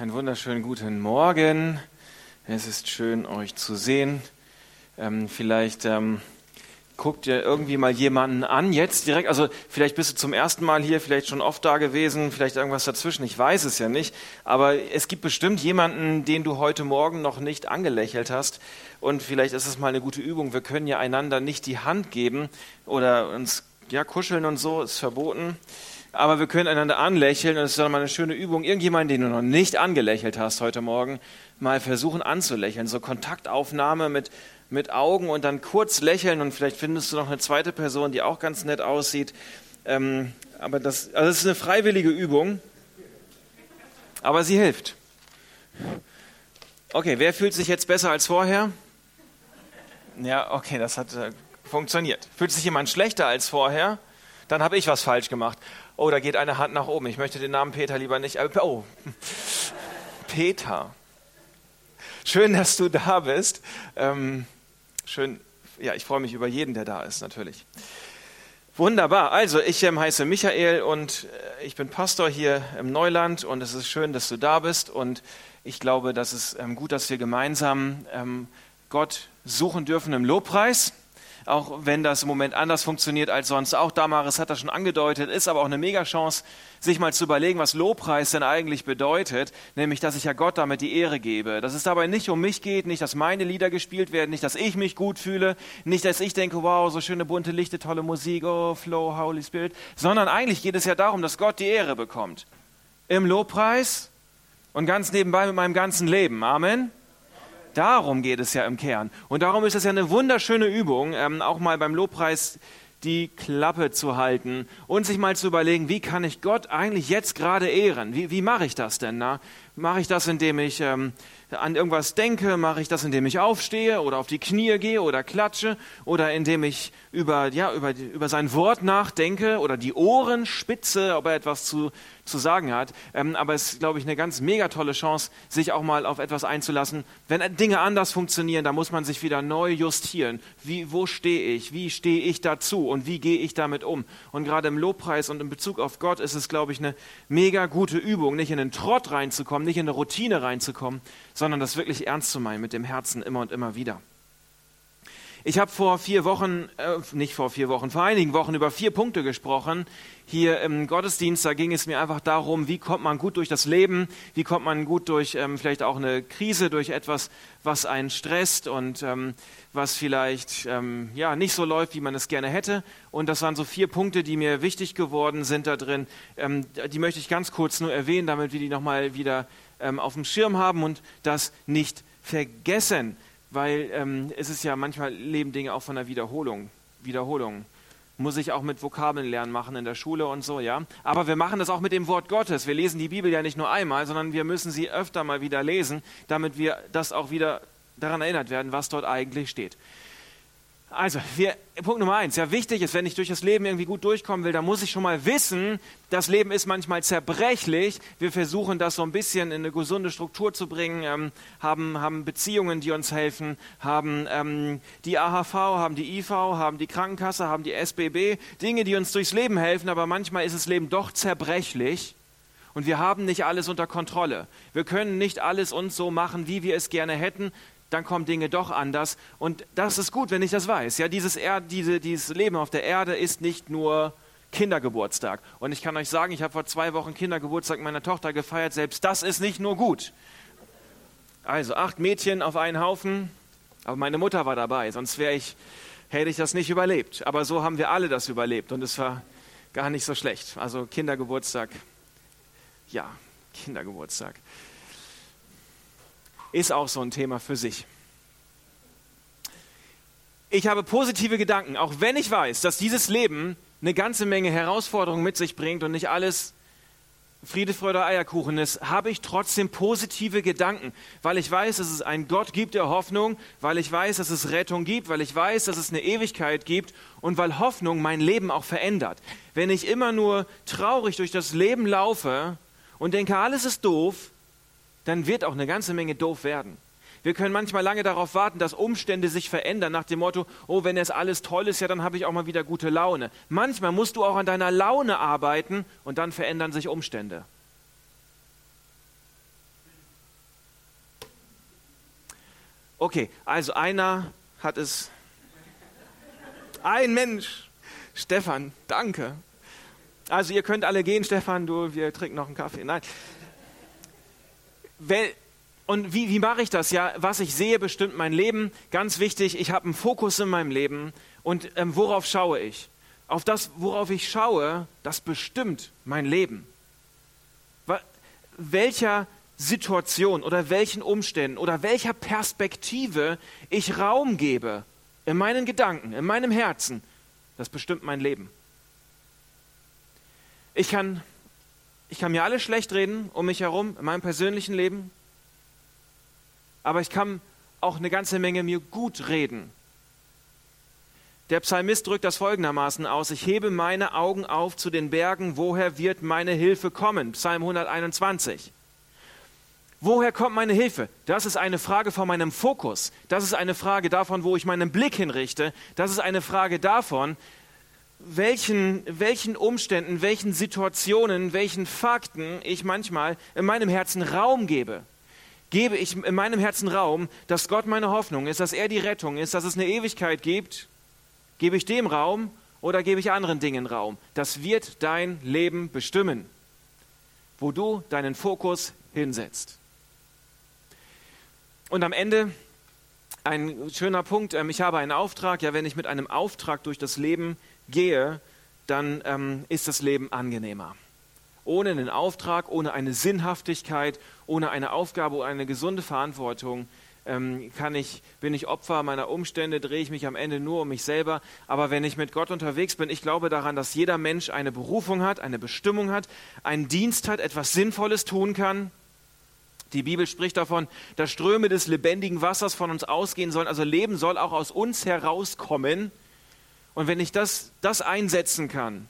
Einen wunderschönen guten Morgen. Es ist schön, euch zu sehen. Vielleicht guckt ihr irgendwie mal jemanden an jetzt direkt. Also vielleicht bist du zum ersten Mal hier, vielleicht schon oft da gewesen, vielleicht irgendwas dazwischen. Ich weiß es ja nicht. Aber es gibt bestimmt jemanden, den du heute Morgen noch nicht angelächelt hast. Und vielleicht ist es mal eine gute Übung. Wir können ja einander nicht die Hand geben oder uns kuscheln und so. Ist verboten. Aber wir können einander anlächeln und es ist dann mal eine schöne Übung, irgendjemanden, den du noch nicht angelächelt hast heute Morgen, mal versuchen anzulächeln. So Kontaktaufnahme mit Augen und dann kurz lächeln und vielleicht findest du noch eine zweite Person, die auch ganz nett aussieht. Aber das ist eine freiwillige Übung, aber sie hilft. Okay, wer fühlt sich jetzt besser als vorher? Ja, okay, das hat funktioniert. Fühlt sich jemand schlechter als vorher? Dann habe ich was falsch gemacht. Oh, da geht eine Hand nach oben. Ich möchte den Namen Peter lieber nicht. Oh, Peter. Schön, dass du da bist. Schön. Ja, ich freue mich über jeden, der da ist, natürlich. Wunderbar. Also, ich heiße Michael und ich bin Pastor hier im Neuland. Und es ist schön, dass du da bist. Und ich glaube, das ist gut, dass wir gemeinsam Gott suchen dürfen im Lobpreis. Auch wenn das im Moment anders funktioniert als sonst. Auch Damaris hat das schon angedeutet, ist aber auch eine Mega-Chance, sich mal zu überlegen, was Lobpreis denn eigentlich bedeutet. Nämlich, dass ich ja Gott damit die Ehre gebe. Dass es dabei nicht um mich geht, nicht, dass meine Lieder gespielt werden, nicht, dass ich mich gut fühle, nicht, dass ich denke, wow, so schöne bunte Lichter, tolle Musik, oh, Flow, Holy Spirit. Sondern eigentlich geht es ja darum, dass Gott die Ehre bekommt. Im Lobpreis und ganz nebenbei mit meinem ganzen Leben. Amen. Darum geht es ja im Kern. Und darum ist es ja eine wunderschöne Übung, auch mal beim Lobpreis die Klappe zu halten und sich mal zu überlegen, wie kann ich Gott eigentlich jetzt gerade ehren? Wie mache ich das denn? Mache ich das, indem ich an irgendwas denke? Mache ich das, indem ich aufstehe oder auf die Knie gehe oder klatsche? Oder indem ich über sein Wort nachdenke oder die Ohren spitze, ob er etwas zu sagen hat? Aber es ist, glaube ich, eine ganz mega tolle Chance, sich auch mal auf etwas einzulassen. Wenn Dinge anders funktionieren, da muss man sich wieder neu justieren. Wo stehe ich? Wie stehe ich dazu? Und wie gehe ich damit um? Und gerade im Lobpreis und in Bezug auf Gott ist es, glaube ich, eine mega gute Übung, nicht in den Trott reinzukommen, nicht in eine Routine reinzukommen, sondern das wirklich ernst zu meinen, mit dem Herzen immer und immer wieder. Ich habe vor einigen Wochen über 4 Punkte gesprochen. Hier im Gottesdienst, da ging es mir einfach darum, wie kommt man gut durch das Leben, wie kommt man gut durch vielleicht auch eine Krise, durch etwas, was einen stresst und was vielleicht nicht so läuft, wie man es gerne hätte. Und das waren so 4 Punkte, die mir wichtig geworden sind da drin. Die möchte ich ganz kurz nur erwähnen, damit wir die nochmal wieder auf dem Schirm haben und das nicht vergessen. Weil es ist ja manchmal, leben Dinge auch von der Wiederholung. Wiederholung muss ich auch mit Vokabeln lernen machen in der Schule und so, ja. Aber wir machen das auch mit dem Wort Gottes. Wir lesen die Bibel ja nicht nur einmal, sondern wir müssen sie öfter mal wieder lesen, damit wir das auch wieder daran erinnert werden, was dort eigentlich steht. Also, Punkt Nummer 1. Ja, wichtig ist, wenn ich durch das Leben irgendwie gut durchkommen will, dann muss ich schon mal wissen, das Leben ist manchmal zerbrechlich. Wir versuchen, das so ein bisschen in eine gesunde Struktur zu bringen, haben Beziehungen, die uns helfen, haben die AHV, haben die IV, haben die Krankenkasse, haben die SBB. Dinge, die uns durchs Leben helfen, aber manchmal ist das Leben doch zerbrechlich. Und wir haben nicht alles unter Kontrolle. Wir können nicht alles uns so machen, wie wir es gerne hätten. Dann kommen Dinge doch anders. Und das ist gut, wenn ich das weiß. Ja, dieses Leben auf der Erde ist nicht nur Kindergeburtstag. Und ich kann euch sagen, ich habe vor 2 Wochen Kindergeburtstag meiner Tochter gefeiert. Selbst das ist nicht nur gut. Also 8 Mädchen auf einen Haufen. Aber meine Mutter war dabei, sonst hätte ich das nicht überlebt. Aber so haben wir alle das überlebt. Und es war gar nicht so schlecht. Also Kindergeburtstag. Ja, Kindergeburtstag. Ist auch so ein Thema für sich. Ich habe positive Gedanken, auch wenn ich weiß, dass dieses Leben eine ganze Menge Herausforderungen mit sich bringt und nicht alles Friede, Freude, Eierkuchen ist, habe ich trotzdem positive Gedanken, weil ich weiß, dass es einen Gott gibt, der Hoffnung, weil ich weiß, dass es Rettung gibt, weil ich weiß, dass es eine Ewigkeit gibt und weil Hoffnung mein Leben auch verändert. Wenn ich immer nur traurig durch das Leben laufe und denke, alles ist doof, dann wird auch eine ganze Menge doof werden. Wir können manchmal lange darauf warten, dass Umstände sich verändern, nach dem Motto, oh, wenn jetzt alles toll ist, ja, dann habe ich auch mal wieder gute Laune. Manchmal musst du auch an deiner Laune arbeiten und dann verändern sich Umstände. Okay, also einer hat es. Ein Mensch. Stefan, danke. Also ihr könnt alle gehen, Stefan, wir trinken noch einen Kaffee. Nein. Und wie mache ich das? Ja, was ich sehe, bestimmt mein Leben. Ganz wichtig, ich habe einen Fokus in meinem Leben. Und worauf schaue ich? Auf das, worauf ich schaue, das bestimmt mein Leben. Welcher Situation oder welchen Umständen oder welcher Perspektive ich Raum gebe in meinen Gedanken, in meinem Herzen, das bestimmt mein Leben. Ich kann mir alles schlecht reden um mich herum, in meinem persönlichen Leben, aber ich kann auch eine ganze Menge mir gut reden. Der Psalmist drückt das folgendermaßen aus: Ich hebe meine Augen auf zu den Bergen, woher wird meine Hilfe kommen? Psalm 121. Woher kommt meine Hilfe? Das ist eine Frage von meinem Fokus. Das ist eine Frage davon, wo ich meinen Blick hinrichte. Das ist eine Frage davon, welchen Umständen, welchen Situationen, welchen Fakten ich manchmal in meinem Herzen Raum gebe. Gebe ich in meinem Herzen Raum, dass Gott meine Hoffnung ist, dass er die Rettung ist, dass es eine Ewigkeit gibt? Gebe ich dem Raum oder gebe ich anderen Dingen Raum? Das wird dein Leben bestimmen, wo du deinen Fokus hinsetzt. Und am Ende ein schöner Punkt, ich habe einen Auftrag. Ja, wenn ich mit einem Auftrag durch das Leben gehe, dann ist das Leben angenehmer. Ohne einen Auftrag, ohne eine Sinnhaftigkeit, ohne eine Aufgabe, ohne eine gesunde Verantwortung, bin ich Opfer meiner Umstände, drehe ich mich am Ende nur um mich selber. Aber wenn ich mit Gott unterwegs bin, ich glaube daran, dass jeder Mensch eine Berufung hat, eine Bestimmung hat, einen Dienst hat, etwas Sinnvolles tun kann. Die Bibel spricht davon, dass Ströme des lebendigen Wassers von uns ausgehen sollen. Also Leben soll auch aus uns herauskommen. Und wenn ich das einsetzen kann,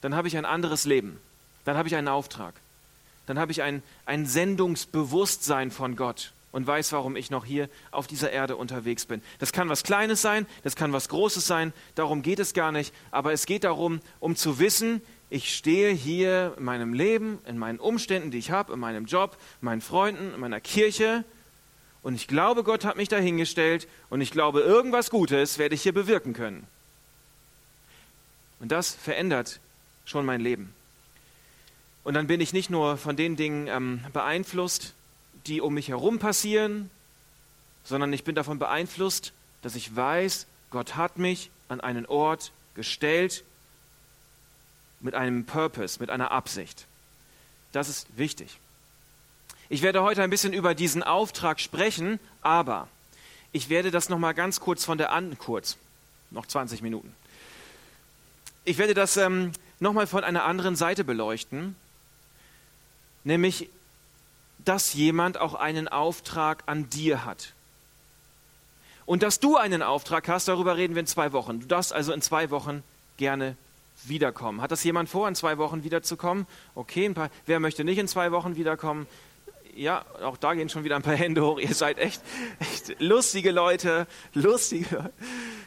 dann habe ich ein anderes Leben. Dann habe ich einen Auftrag. Dann habe ich ein Sendungsbewusstsein von Gott und weiß, warum ich noch hier auf dieser Erde unterwegs bin. Das kann was Kleines sein, das kann was Großes sein, darum geht es gar nicht, aber es geht darum, um zu wissen, ich stehe hier in meinem Leben, in meinen Umständen, die ich habe, in meinem Job, meinen Freunden, in meiner Kirche und ich glaube, Gott hat mich dahingestellt und ich glaube, irgendwas Gutes werde ich hier bewirken können. Und das verändert schon mein Leben. Und dann bin ich nicht nur von den Dingen beeinflusst, die um mich herum passieren, sondern ich bin davon beeinflusst, dass ich weiß, Gott hat mich an einen Ort gestellt mit einem Purpose, mit einer Absicht. Das ist wichtig. Ich werde heute ein bisschen über diesen Auftrag sprechen, aber ich werde das nochmal ganz kurz noch 20 Minuten. Ich werde das nochmal von einer anderen Seite beleuchten, nämlich dass jemand auch einen Auftrag an dir hat. Und dass du einen Auftrag hast, darüber reden wir in 2 Wochen. Du darfst also in 2 Wochen gerne wiederkommen. Hat das jemand vor, in 2 Wochen wiederzukommen? Okay, wer möchte nicht in 2 Wochen wiederkommen? Ja, auch da gehen schon wieder ein paar Hände hoch. Ihr seid echt lustige Leute.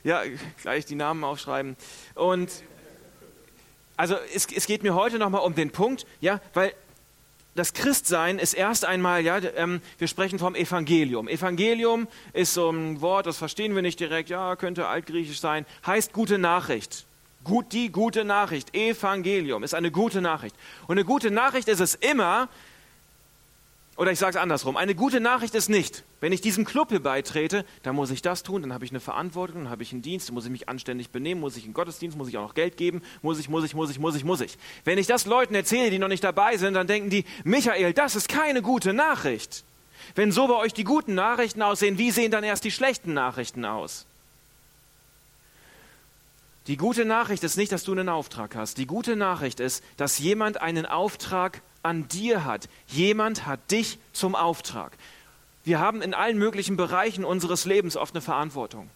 Ja, gleich die Namen aufschreiben. Und also es geht mir heute nochmal um den Punkt, ja, weil das Christsein ist erst einmal, ja, wir sprechen vom Evangelium. Evangelium ist so ein Wort, das verstehen wir nicht direkt, ja, könnte altgriechisch sein, heißt gute Nachricht. Die gute Nachricht, Evangelium, ist eine gute Nachricht. Und eine gute Nachricht ist es immer, oder ich sage es andersrum, eine gute Nachricht ist nicht, wenn ich diesem Club hier beitrete, dann muss ich das tun, dann habe ich eine Verantwortung, dann habe ich einen Dienst, dann muss ich mich anständig benehmen, muss ich in den Gottesdienst, muss ich auch noch Geld geben, muss ich. Wenn ich das Leuten erzähle, die noch nicht dabei sind, dann denken die, Michael, das ist keine gute Nachricht. Wenn so bei euch die guten Nachrichten aussehen, wie sehen dann erst die schlechten Nachrichten aus? Die gute Nachricht ist nicht, dass du einen Auftrag hast. Die gute Nachricht ist, dass jemand einen Auftrag an dir hat. Jemand hat dich zum Auftrag. Wir haben in allen möglichen Bereichen unseres Lebens oft eine Verantwortung.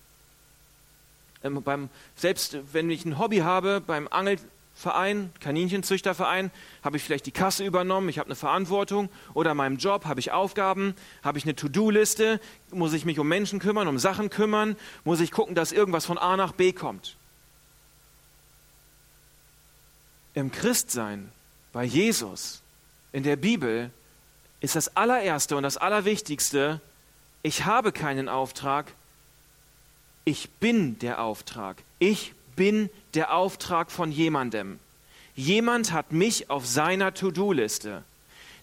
Selbst wenn ich ein Hobby habe, beim Angelverein, Kaninchenzüchterverein, habe ich vielleicht die Kasse übernommen, ich habe eine Verantwortung. Oder in meinem Job habe ich Aufgaben, habe ich eine To-Do-Liste, muss ich mich um Menschen kümmern, um Sachen kümmern, muss ich gucken, dass irgendwas von A nach B kommt. Im Christsein, bei Jesus, in der Bibel ist das Allererste und das Allerwichtigste, Ich habe keinen Auftrag, ich bin der Auftrag. Ich bin der Auftrag von jemandem. Jemand hat mich auf seiner To-Do-Liste.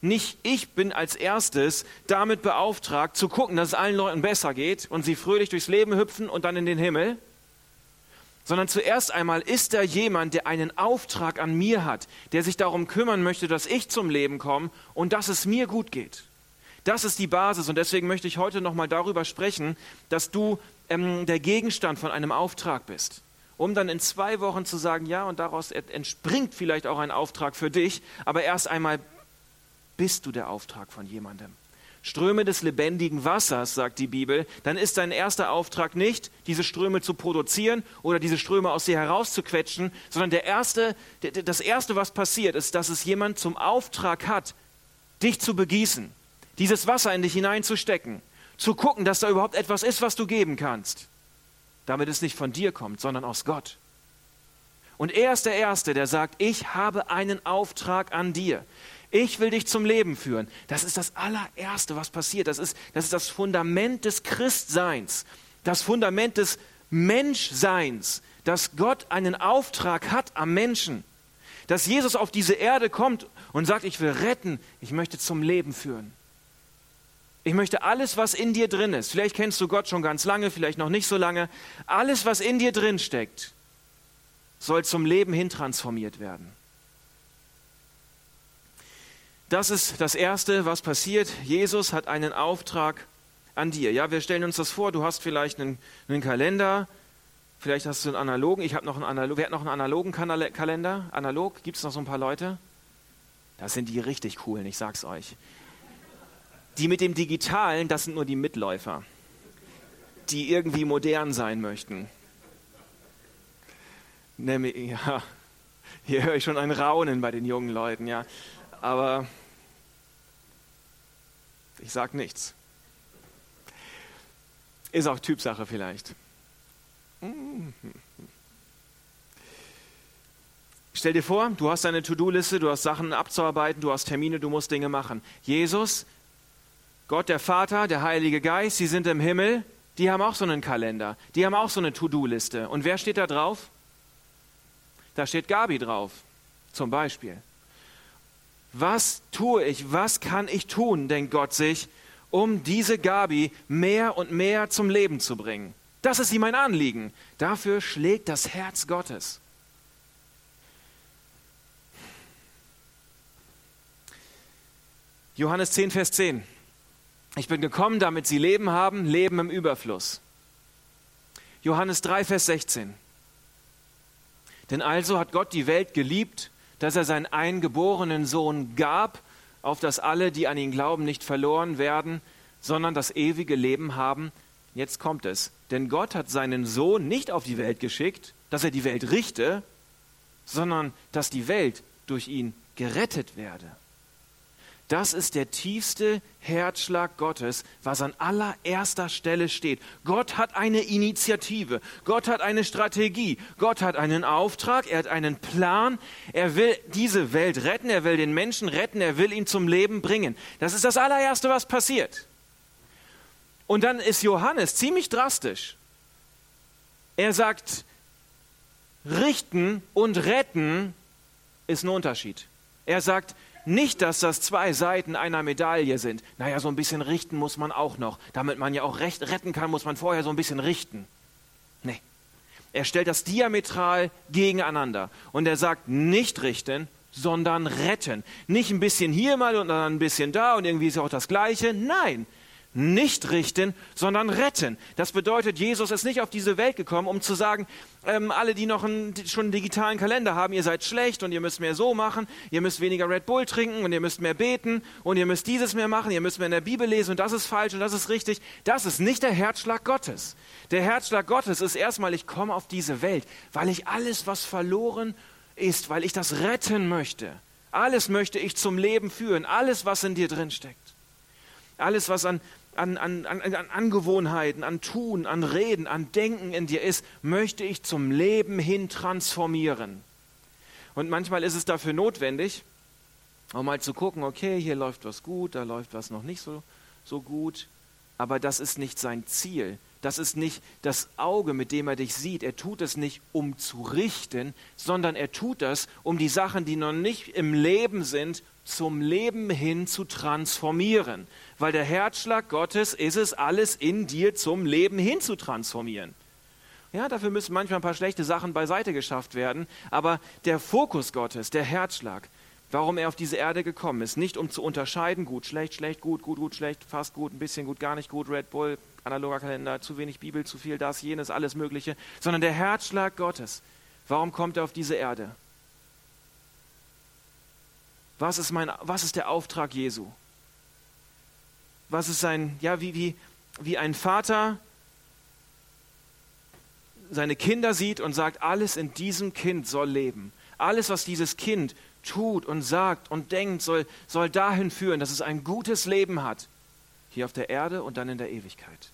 Nicht ich bin als erstes damit beauftragt, zu gucken, dass es allen Leuten besser geht und sie fröhlich durchs Leben hüpfen und dann in den Himmel, sondern zuerst einmal ist da jemand, der einen Auftrag an mir hat, der sich darum kümmern möchte, dass ich zum Leben komme und dass es mir gut geht. Das ist die Basis und deswegen möchte ich heute nochmal darüber sprechen, dass du der Gegenstand von einem Auftrag bist, um dann in 2 Wochen zu sagen, ja, und daraus entspringt vielleicht auch ein Auftrag für dich, aber erst einmal bist du der Auftrag von jemandem. Ströme des lebendigen Wassers, sagt die Bibel, dann ist dein erster Auftrag nicht, diese Ströme zu produzieren oder diese Ströme aus dir herauszuquetschen, sondern das Erste, was passiert, ist, dass es jemand zum Auftrag hat, dich zu begießen, dieses Wasser in dich hineinzustecken, zu gucken, dass da überhaupt etwas ist, was du geben kannst, damit es nicht von dir kommt, sondern aus Gott. Und er ist der Erste, der sagt, ich habe einen Auftrag an dir. Ich will dich zum Leben führen. Das ist das Allererste, was passiert. Das ist das Fundament des Christseins, das Fundament des Menschseins, dass Gott einen Auftrag hat am Menschen. Dass Jesus auf diese Erde kommt und sagt, ich will retten, ich möchte zum Leben führen. Ich möchte alles, was in dir drin ist, vielleicht kennst du Gott schon ganz lange, vielleicht noch nicht so lange, alles, was in dir drin steckt, soll zum Leben hin transformiert werden. Das ist das Erste, was passiert. Jesus hat einen Auftrag an dir. Ja, wir stellen uns das vor, du hast vielleicht einen Kalender, vielleicht hast du einen analogen, wer hat noch einen analogen Kalender? Analog, gibt es noch so ein paar Leute? Das sind die richtig coolen, ich sag's euch. Die mit dem Digitalen, das sind nur die Mitläufer, die irgendwie modern sein möchten. Nämlich, ja, hier höre ich schon ein Raunen bei den jungen Leuten, ja. Aber ich sag nichts. Ist auch Typsache vielleicht. Stell dir vor, du hast deine To-Do-Liste, du hast Sachen abzuarbeiten, du hast Termine, du musst Dinge machen. Jesus, Gott der Vater, der Heilige Geist, die sind im Himmel, die haben auch so einen Kalender, die haben auch so eine To-Do-Liste. Und wer steht da drauf? Da steht Gabi drauf, zum Beispiel. Was tue ich, was kann ich tun, denkt Gott sich, um diese Gabi mehr und mehr zum Leben zu bringen? Das ist ihm mein Anliegen. Dafür schlägt das Herz Gottes. Johannes 10, Vers 10. Ich bin gekommen, damit sie Leben haben, Leben im Überfluss. Johannes 3, Vers 16. Denn also hat Gott die Welt geliebt, dass er seinen eingeborenen Sohn gab, auf dass alle, die an ihn glauben, nicht verloren werden, sondern das ewige Leben haben. Jetzt kommt es. Denn Gott hat seinen Sohn nicht auf die Welt geschickt, dass er die Welt richte, sondern dass die Welt durch ihn gerettet werde. Das ist der tiefste Herzschlag Gottes, was an allererster Stelle steht. Gott hat eine Initiative, Gott hat eine Strategie, Gott hat einen Auftrag, er hat einen Plan, er will diese Welt retten, er will den Menschen retten, er will ihn zum Leben bringen. Das ist das Allererste, was passiert. Und dann ist Johannes ziemlich drastisch. Er sagt, richten und retten ist ein Unterschied. Er sagt, nicht, dass das 2 Seiten einer Medaille sind. Naja, so ein bisschen richten muss man auch noch. Damit man ja auch retten kann, muss man vorher so ein bisschen richten. Nee. Er stellt das diametral gegeneinander. Und er sagt, nicht richten, sondern retten. Nicht ein bisschen hier mal und dann ein bisschen da und irgendwie ist ja auch das Gleiche. Nein, nicht richten, sondern retten. Das bedeutet, Jesus ist nicht auf diese Welt gekommen, um zu sagen, alle, die noch schon einen digitalen Kalender haben, ihr seid schlecht und ihr müsst mehr so machen, ihr müsst weniger Red Bull trinken und ihr müsst mehr beten und ihr müsst dieses mehr machen, ihr müsst mehr in der Bibel lesen und das ist falsch und das ist richtig. Das ist nicht der Herzschlag Gottes. Der Herzschlag Gottes ist erstmal, ich komme auf diese Welt, weil ich alles, was verloren ist, weil ich das retten möchte. Alles möchte ich zum Leben führen, alles, was in dir drin steckt. Alles, was an Angewohnheiten, an Tun, an Reden, an Denken in dir ist, möchte ich zum Leben hin transformieren. Und manchmal ist es dafür notwendig, auch mal zu gucken, okay, hier läuft was gut, da läuft was noch nicht so gut. aber das ist nicht sein Ziel. Das ist nicht das Auge, mit dem er dich sieht. Er tut es nicht, um zu richten, sondern er tut das, um die Sachen, die noch nicht im Leben sind, zum Leben hin zu transformieren. Weil der Herzschlag Gottes ist es, alles in dir zum Leben hin zu transformieren. Ja, dafür müssen manchmal ein paar schlechte Sachen beiseite geschafft werden, aber der Fokus Gottes, der Herzschlag, warum er auf diese Erde gekommen ist, nicht um zu unterscheiden, gut, schlecht, schlecht, gut, gut, schlecht, fast gut, ein bisschen gut, gar nicht gut, Red Bull, analoger Kalender, zu wenig Bibel, zu viel das, jenes, alles Mögliche, sondern der Herzschlag Gottes. Warum kommt er auf diese Erde? Was ist der Auftrag Jesu? Was ist sein, ja, wie ein Vater seine Kinder sieht und sagt, alles in diesem Kind soll leben. Alles, was dieses Kind tut und sagt und denkt, soll dahin führen, dass es ein gutes Leben hat. Hier auf der Erde und dann in der Ewigkeit.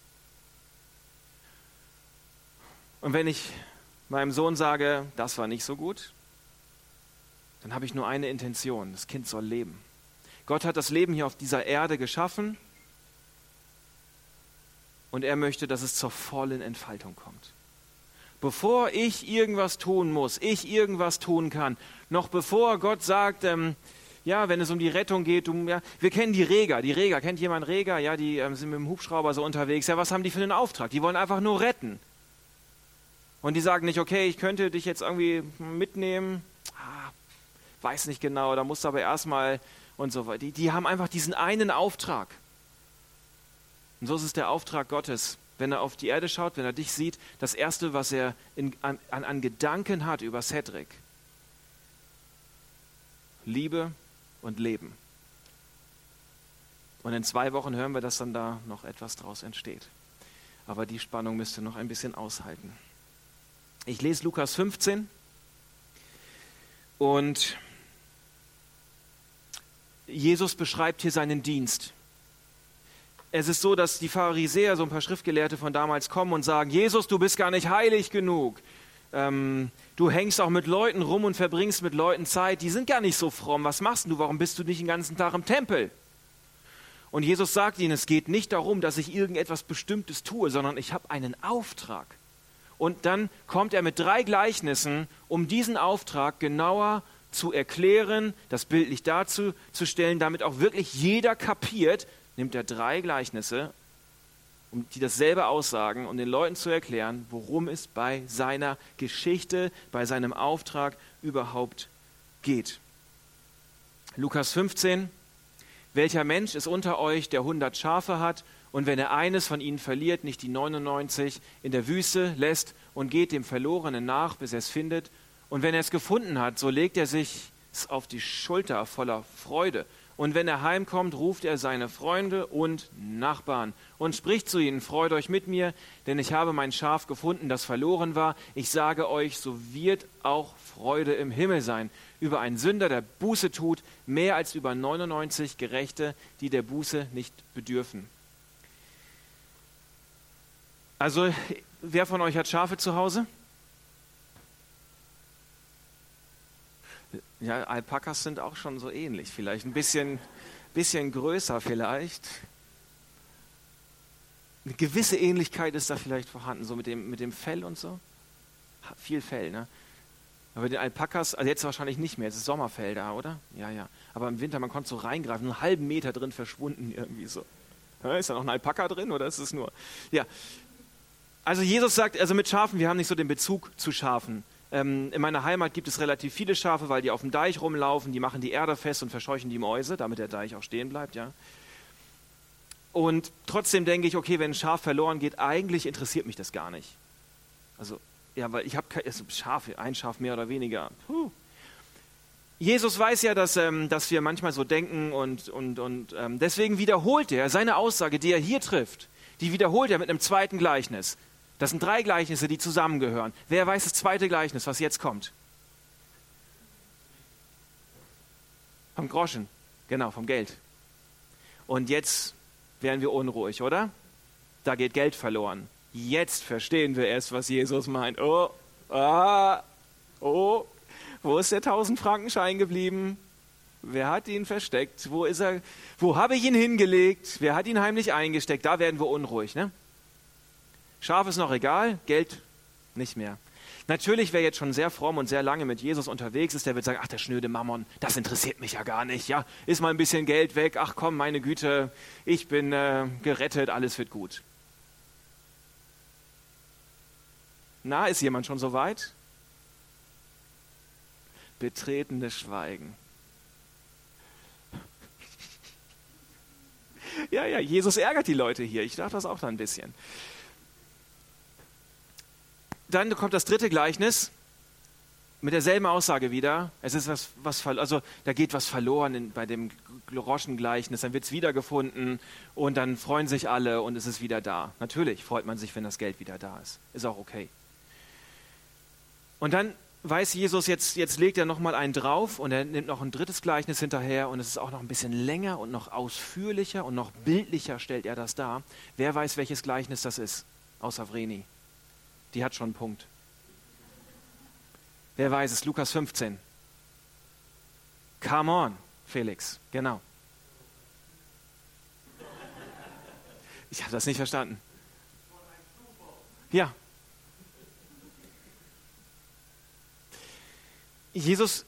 Und wenn ich meinem Sohn sage, das war nicht so gut, dann habe ich nur eine Intention, das Kind soll leben. Gott hat das Leben hier auf dieser Erde geschaffen und er möchte, dass es zur vollen Entfaltung kommt. Bevor ich irgendwas tun muss, ich irgendwas tun kann, noch bevor Gott sagt, ja, wenn es um die Rettung geht, wir kennen die Reger, kennt jemand Reger? Ja, die sind mit dem Hubschrauber so unterwegs, ja, was haben die für einen Auftrag? Die wollen einfach nur retten. Und die sagen nicht, okay, ich könnte dich jetzt irgendwie mitnehmen, weiß nicht genau, da musst du aber erstmal und so weiter. Die haben einfach diesen einen Auftrag. Und so ist es der Auftrag Gottes. Wenn er auf die Erde schaut, wenn er dich sieht, das Erste, was er an Gedanken hat über Cedric, Liebe und Leben. Und in 2 Wochen hören wir, dass dann da noch etwas draus entsteht. Aber die Spannung müsst ihr noch ein bisschen aushalten. Ich lese Lukas 15 und Jesus beschreibt hier seinen Dienst. Es ist so, dass die Pharisäer, so ein paar Schriftgelehrte von damals, kommen und sagen, Jesus, du bist gar nicht heilig genug. Du hängst auch mit Leuten rum und verbringst mit Leuten Zeit, die sind gar nicht so fromm. Was machst du? Warum bist du nicht den ganzen Tag im Tempel? Und Jesus sagt ihnen, es geht nicht darum, dass ich irgendetwas Bestimmtes tue, sondern ich habe einen Auftrag. Und dann kommt er mit 3 Gleichnissen, um diesen Auftrag genauer zu erklären, das bildlich darzustellen, damit auch wirklich jeder kapiert, nimmt er 3 Gleichnisse, um die dasselbe aussagen, um den Leuten zu erklären, worum es bei seiner Geschichte, bei seinem Auftrag überhaupt geht. Lukas 15, welcher Mensch ist unter euch, der 100 Schafe hat und wenn er eines von ihnen verliert, nicht die 99 in der Wüste lässt und geht dem Verlorenen nach, bis er es findet und wenn er es gefunden hat, so legt er sich auf die Schulter voller Freude. Und wenn er heimkommt, ruft er seine Freunde und Nachbarn und spricht zu ihnen, freut euch mit mir, denn ich habe mein Schaf gefunden, das verloren war. Ich sage euch, so wird auch Freude im Himmel sein über einen Sünder, der Buße tut, mehr als über 99 Gerechte, die der Buße nicht bedürfen. Also, wer von euch hat Schafe zu Hause? Ja, Alpakas sind auch schon so ähnlich, vielleicht ein bisschen größer vielleicht. Eine gewisse Ähnlichkeit ist da vielleicht vorhanden, so mit dem Fell und so. Viel Fell, ne? Aber den Alpakas, also jetzt wahrscheinlich nicht mehr, jetzt ist Sommerfell da, oder? Ja. Aber im Winter, man konnte so reingreifen, einen halben Meter drin verschwunden irgendwie so. Ist da noch ein Alpaka drin oder ist es nur? Ja. Also Jesus sagt, also mit Schafen, wir haben nicht so den Bezug zu Schafen. In meiner Heimat gibt es relativ viele Schafe, weil die auf dem Deich rumlaufen, die machen die Erde fest und verscheuchen die Mäuse, damit der Deich auch stehen bleibt, ja. Und trotzdem denke ich, okay, wenn ein Schaf verloren geht, eigentlich interessiert mich das gar nicht. Also, ja, weil ich habe ein Schaf mehr oder weniger. Jesus weiß ja, dass wir manchmal so denken und deswegen wiederholt er seine Aussage, die er hier trifft, die wiederholt er mit einem zweiten Gleichnis. Das sind 3 Gleichnisse, die zusammengehören. Wer weiß das zweite Gleichnis, was jetzt kommt? Vom Groschen, genau, vom Geld. Und jetzt werden wir unruhig, oder? Da geht Geld verloren. Jetzt verstehen wir erst, was Jesus meint. Wo ist der 1000-Franken-Schein geblieben? Wer hat ihn versteckt? Wo ist er? Wo habe ich ihn hingelegt? Wer hat ihn heimlich eingesteckt? Da werden wir unruhig, ne? Schaf ist noch egal, Geld nicht mehr. Natürlich, wer jetzt schon sehr fromm und sehr lange mit Jesus unterwegs ist, der wird sagen, ach, der schnöde Mammon, das interessiert mich ja gar nicht. Ja, ist mal ein bisschen Geld weg, ach komm, meine Güte, ich bin gerettet, alles wird gut. Na, ist jemand schon so weit? Betretenes Schweigen. Ja, Jesus ärgert die Leute hier. Ich dachte das auch da ein bisschen. Dann kommt das dritte Gleichnis mit derselben Aussage wieder. Es ist da geht was verloren bei dem Groschengleichnis. Dann wird es wiedergefunden und dann freuen sich alle und es ist wieder da. Natürlich freut man sich, wenn das Geld wieder da ist. Ist auch okay. Und dann weiß Jesus, jetzt legt er nochmal einen drauf und er nimmt noch ein drittes Gleichnis hinterher und es ist auch noch ein bisschen länger und noch ausführlicher und noch bildlicher stellt er das dar. Wer weiß, welches Gleichnis das ist, außer Vreni. Die hat schon einen Punkt. Wer weiß es? Lukas 15. Come on, Felix. Genau. Ich habe das nicht verstanden. Ja. Jesus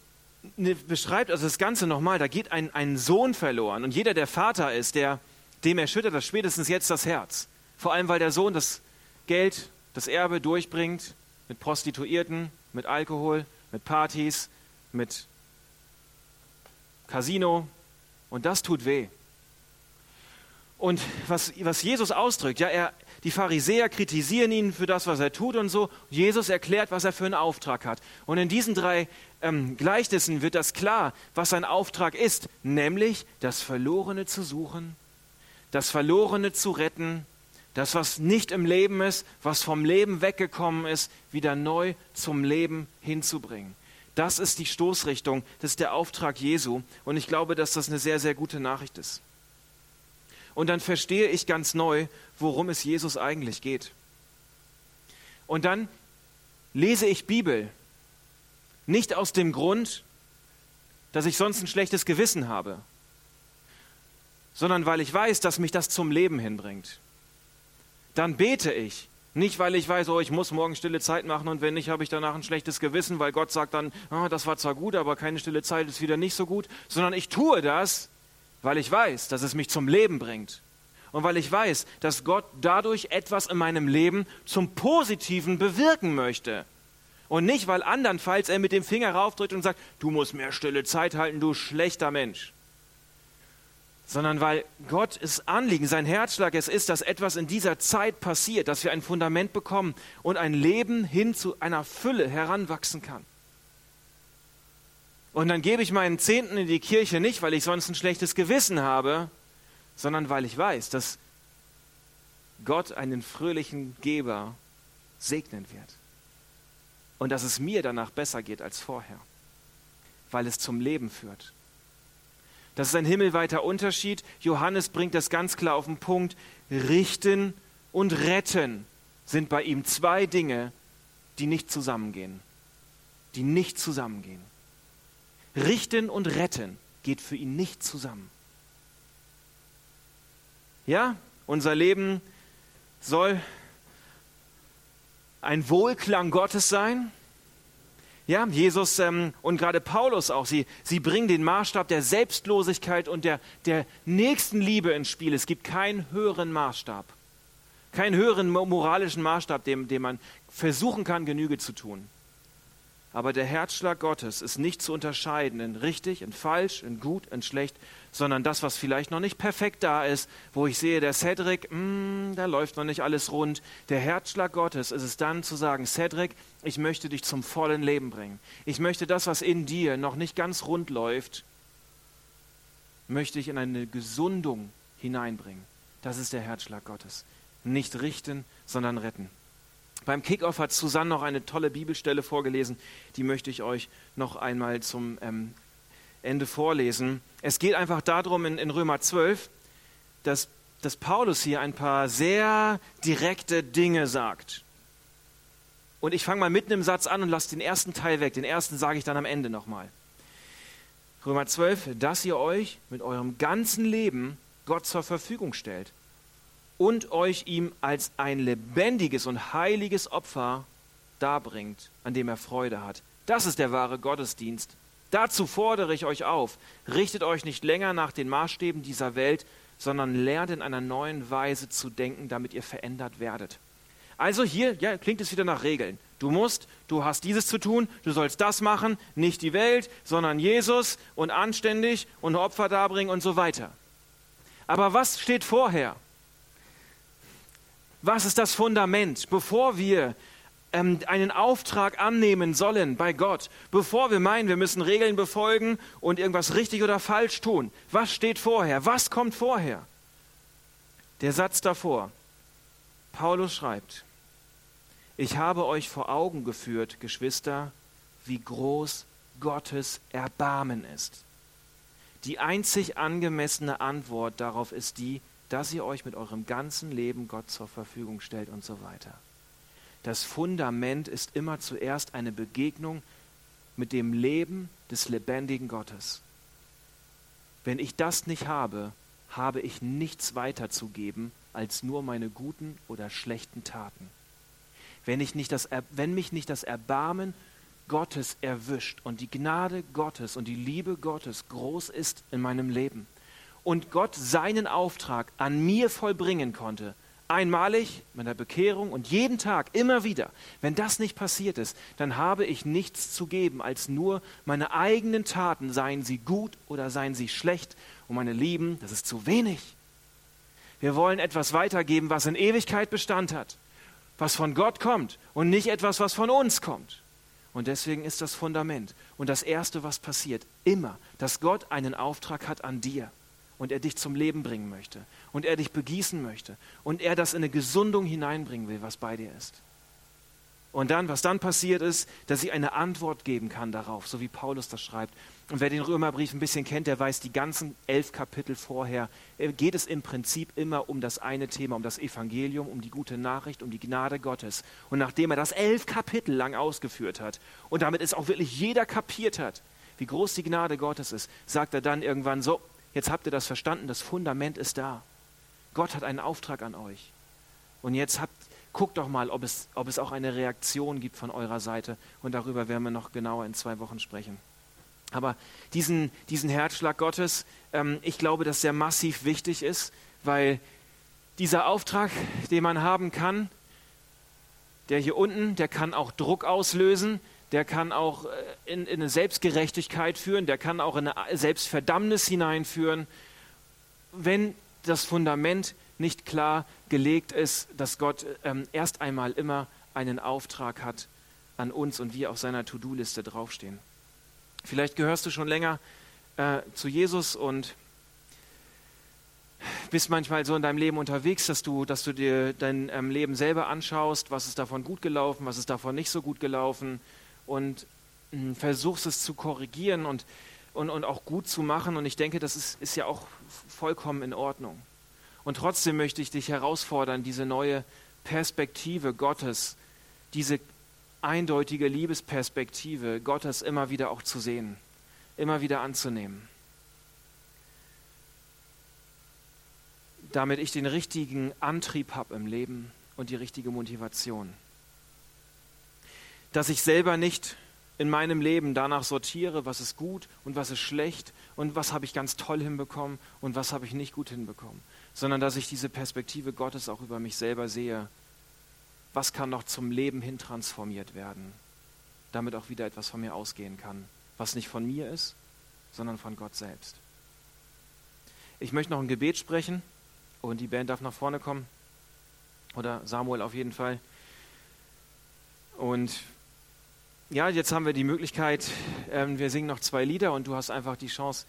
beschreibt also das Ganze nochmal. Da geht ein Sohn verloren. Und jeder, der Vater ist, dem erschüttert das spätestens jetzt das Herz. Vor allem, weil der Sohn das Geld, das Erbe durchbringt mit Prostituierten, mit Alkohol, mit Partys, mit Casino und das tut weh. Und was Jesus ausdrückt, ja, die Pharisäer kritisieren ihn für das, was er tut und so. Jesus erklärt, was er für einen Auftrag hat. Und in diesen drei Gleichnissen wird das klar, was sein Auftrag ist, nämlich das Verlorene zu suchen, das Verlorene zu retten, das, was nicht im Leben ist, was vom Leben weggekommen ist, wieder neu zum Leben hinzubringen. Das ist die Stoßrichtung, das ist der Auftrag Jesu. Und ich glaube, dass das eine sehr, sehr gute Nachricht ist. Und dann verstehe ich ganz neu, worum es Jesus eigentlich geht. Und dann lese ich Bibel. Nicht aus dem Grund, dass ich sonst ein schlechtes Gewissen habe, sondern weil ich weiß, dass mich das zum Leben hinbringt. Dann bete ich. Nicht, weil ich weiß, ich muss morgen stille Zeit machen und wenn nicht, habe ich danach ein schlechtes Gewissen, weil Gott sagt dann, das war zwar gut, aber keine stille Zeit ist wieder nicht so gut, sondern ich tue das, weil ich weiß, dass es mich zum Leben bringt. Und weil ich weiß, dass Gott dadurch etwas in meinem Leben zum Positiven bewirken möchte. Und nicht, weil andernfalls er mit dem Finger raufdrückt und sagt, du musst mehr stille Zeit halten, du schlechter Mensch. Sondern weil Gott es Anliegen, sein Herzschlag es ist, dass etwas in dieser Zeit passiert, dass wir ein Fundament bekommen und ein Leben hin zu einer Fülle heranwachsen kann. Und dann gebe ich meinen Zehnten in die Kirche nicht, weil ich sonst ein schlechtes Gewissen habe, sondern weil ich weiß, dass Gott einen fröhlichen Geber segnen wird. Und dass es mir danach besser geht als vorher, weil es zum Leben führt. Das ist ein himmelweiter Unterschied. Johannes bringt das ganz klar auf den Punkt. Richten und retten sind bei ihm zwei Dinge, die nicht zusammengehen. Richten und retten geht für ihn nicht zusammen. Ja, unser Leben soll ein Wohlklang Gottes sein. Ja, Jesus und gerade Paulus auch, sie bringen den Maßstab der Selbstlosigkeit und der Nächstenliebe ins Spiel. Es gibt keinen höheren Maßstab, keinen höheren moralischen Maßstab, dem man versuchen kann, Genüge zu tun. Aber der Herzschlag Gottes ist nicht zu unterscheiden in richtig, in falsch, in gut, in schlecht, sondern das, was vielleicht noch nicht perfekt da ist, wo ich sehe, der Cedric, da läuft noch nicht alles rund. Der Herzschlag Gottes ist es dann zu sagen, Cedric, ich möchte dich zum vollen Leben bringen. Ich möchte das, was in dir noch nicht ganz rund läuft, möchte ich in eine Gesundung hineinbringen. Das ist der Herzschlag Gottes. Nicht richten, sondern retten. Beim Kickoff hat Susanne noch eine tolle Bibelstelle vorgelesen, die möchte ich euch noch einmal zum Ende vorlesen. Es geht einfach darum in Römer 12, dass Paulus hier ein paar sehr direkte Dinge sagt. Und ich fange mal mitten im Satz an und lasse den ersten Teil weg, den ersten sage ich dann am Ende nochmal. Römer 12, dass ihr euch mit eurem ganzen Leben Gott zur Verfügung stellt und euch ihm als ein lebendiges und heiliges Opfer darbringt, an dem er Freude hat. Das ist der wahre Gottesdienst. Dazu fordere ich euch auf, richtet euch nicht länger nach den Maßstäben dieser Welt, sondern lernt in einer neuen Weise zu denken, damit ihr verändert werdet. Also hier, ja, klingt es wieder nach Regeln. Du hast dieses zu tun, du sollst das machen, nicht die Welt, sondern Jesus und anständig und Opfer darbringen und so weiter. Aber was steht vorher? Was ist das Fundament, bevor wir einen Auftrag annehmen sollen bei Gott, bevor wir meinen, wir müssen Regeln befolgen und irgendwas richtig oder falsch tun? Was steht vorher? Was kommt vorher? Der Satz davor. Paulus schreibt: Ich habe euch vor Augen geführt, Geschwister, wie groß Gottes Erbarmen ist. Die einzig angemessene Antwort darauf ist die, dass ihr euch mit eurem ganzen Leben Gott zur Verfügung stellt und so weiter. Das Fundament ist immer zuerst eine Begegnung mit dem Leben des lebendigen Gottes. Wenn ich das nicht habe, habe ich nichts weiterzugeben als nur meine guten oder schlechten Taten. Wenn mich nicht das Erbarmen Gottes erwischt und die Gnade Gottes und die Liebe Gottes groß ist in meinem Leben und Gott seinen Auftrag an mir vollbringen konnte, einmalig mit der Bekehrung und jeden Tag immer wieder, wenn das nicht passiert ist, dann habe ich nichts zu geben als nur meine eigenen Taten, seien sie gut oder seien sie schlecht. Und meine Lieben, das ist zu wenig. Wir wollen etwas weitergeben, was in Ewigkeit Bestand hat, was von Gott kommt und nicht etwas, was von uns kommt. Und deswegen ist das Fundament und das Erste, was passiert, immer, dass Gott einen Auftrag hat an dir und er dich zum Leben bringen möchte und er dich begießen möchte und er das in eine Gesundung hineinbringen will, was bei dir ist. Und dann, was dann passiert ist, dass ich eine Antwort geben kann darauf, so wie Paulus das schreibt. Und wer den Römerbrief ein bisschen kennt, der weiß, die ganzen 11 Kapitel vorher geht es im Prinzip immer um das eine Thema, um das Evangelium, um die gute Nachricht, um die Gnade Gottes. Und nachdem er das 11 Kapitel lang ausgeführt hat und damit es auch wirklich jeder kapiert hat, wie groß die Gnade Gottes ist, sagt er dann irgendwann so, jetzt habt ihr das verstanden, das Fundament ist da. Gott hat einen Auftrag an euch. Und jetzt guckt doch mal, ob es auch eine Reaktion gibt von eurer Seite. Und darüber werden wir noch genauer in 2 Wochen sprechen. Aber diesen Herzschlag Gottes, ich glaube, dass der massiv wichtig ist, weil dieser Auftrag, den man haben kann, der hier unten, der kann auch Druck auslösen, der kann auch in eine Selbstgerechtigkeit führen, der kann auch in eine Selbstverdammnis hineinführen, wenn das Fundament nicht klar gelegt ist, dass Gott erst einmal immer einen Auftrag hat an uns und wir auf seiner To-Do-Liste draufstehen. Vielleicht gehörst du schon länger zu Jesus und bist manchmal so in deinem Leben unterwegs, dass du dir dein Leben selber anschaust, was ist davon gut gelaufen, was ist davon nicht so gut gelaufen und versuchst es zu korrigieren und auch gut zu machen. Und ich denke, das ist ja auch vollkommen in Ordnung. Und trotzdem möchte ich dich herausfordern, diese neue Perspektive Gottes, diese eindeutige Liebesperspektive Gottes immer wieder auch zu sehen, immer wieder anzunehmen. Damit ich den richtigen Antrieb habe im Leben und die richtige Motivation. Dass ich selber nicht in meinem Leben danach sortiere, was ist gut und was ist schlecht und was habe ich ganz toll hinbekommen und was habe ich nicht gut hinbekommen, sondern dass ich diese Perspektive Gottes auch über mich selber sehe. Was kann noch zum Leben hin transformiert werden, damit auch wieder etwas von mir ausgehen kann, was nicht von mir ist, sondern von Gott selbst. Ich möchte noch ein Gebet sprechen und die Band darf nach vorne kommen oder Samuel auf jeden Fall. Und ja, jetzt haben wir die Möglichkeit, wir singen noch 2 Lieder und du hast einfach die Chance,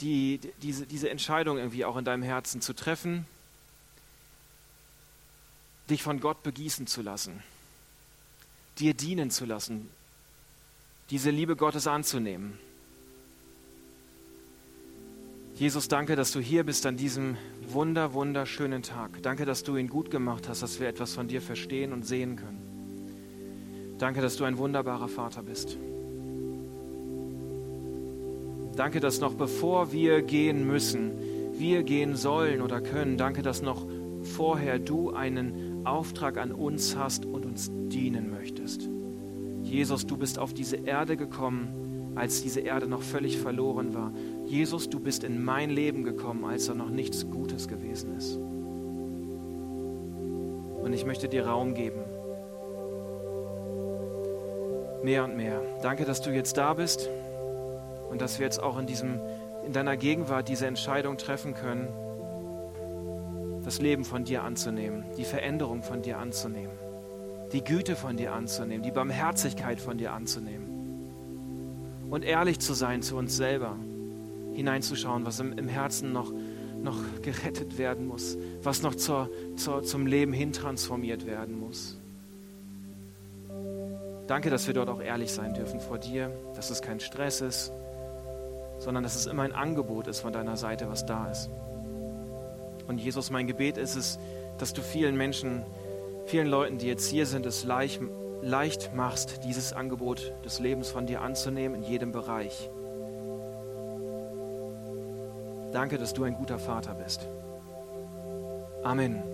diese Entscheidung irgendwie auch in deinem Herzen zu treffen, dich von Gott begießen zu lassen, dir dienen zu lassen, diese Liebe Gottes anzunehmen. Jesus, danke, dass du hier bist an diesem wunderschönen Tag. Danke, dass du ihn gut gemacht hast, dass wir etwas von dir verstehen und sehen können. Danke, dass du ein wunderbarer Vater bist. Danke, dass noch bevor wir gehen müssen, wir gehen sollen oder können, danke, dass noch vorher du einen Auftrag an uns hast und uns dienen möchtest. Jesus, du bist auf diese Erde gekommen, als diese Erde noch völlig verloren war. Jesus, du bist in mein Leben gekommen, als da noch nichts Gutes gewesen ist. Und ich möchte dir Raum geben. Mehr und mehr. Danke, dass du jetzt da bist und dass wir jetzt auch in deiner Gegenwart diese Entscheidung treffen können, das Leben von dir anzunehmen, die Veränderung von dir anzunehmen, die Güte von dir anzunehmen, die Barmherzigkeit von dir anzunehmen und ehrlich zu sein zu uns selber, hineinzuschauen, was im Herzen noch gerettet werden muss, was noch zum Leben hin transformiert werden muss. Danke, dass wir dort auch ehrlich sein dürfen vor dir, dass es kein Stress ist, sondern dass es immer ein Angebot ist von deiner Seite, was da ist. Und Jesus, mein Gebet ist es, dass du vielen Leuten, die jetzt hier sind, es leicht machst, dieses Angebot des Lebens von dir anzunehmen in jedem Bereich. Danke, dass du ein guter Vater bist. Amen.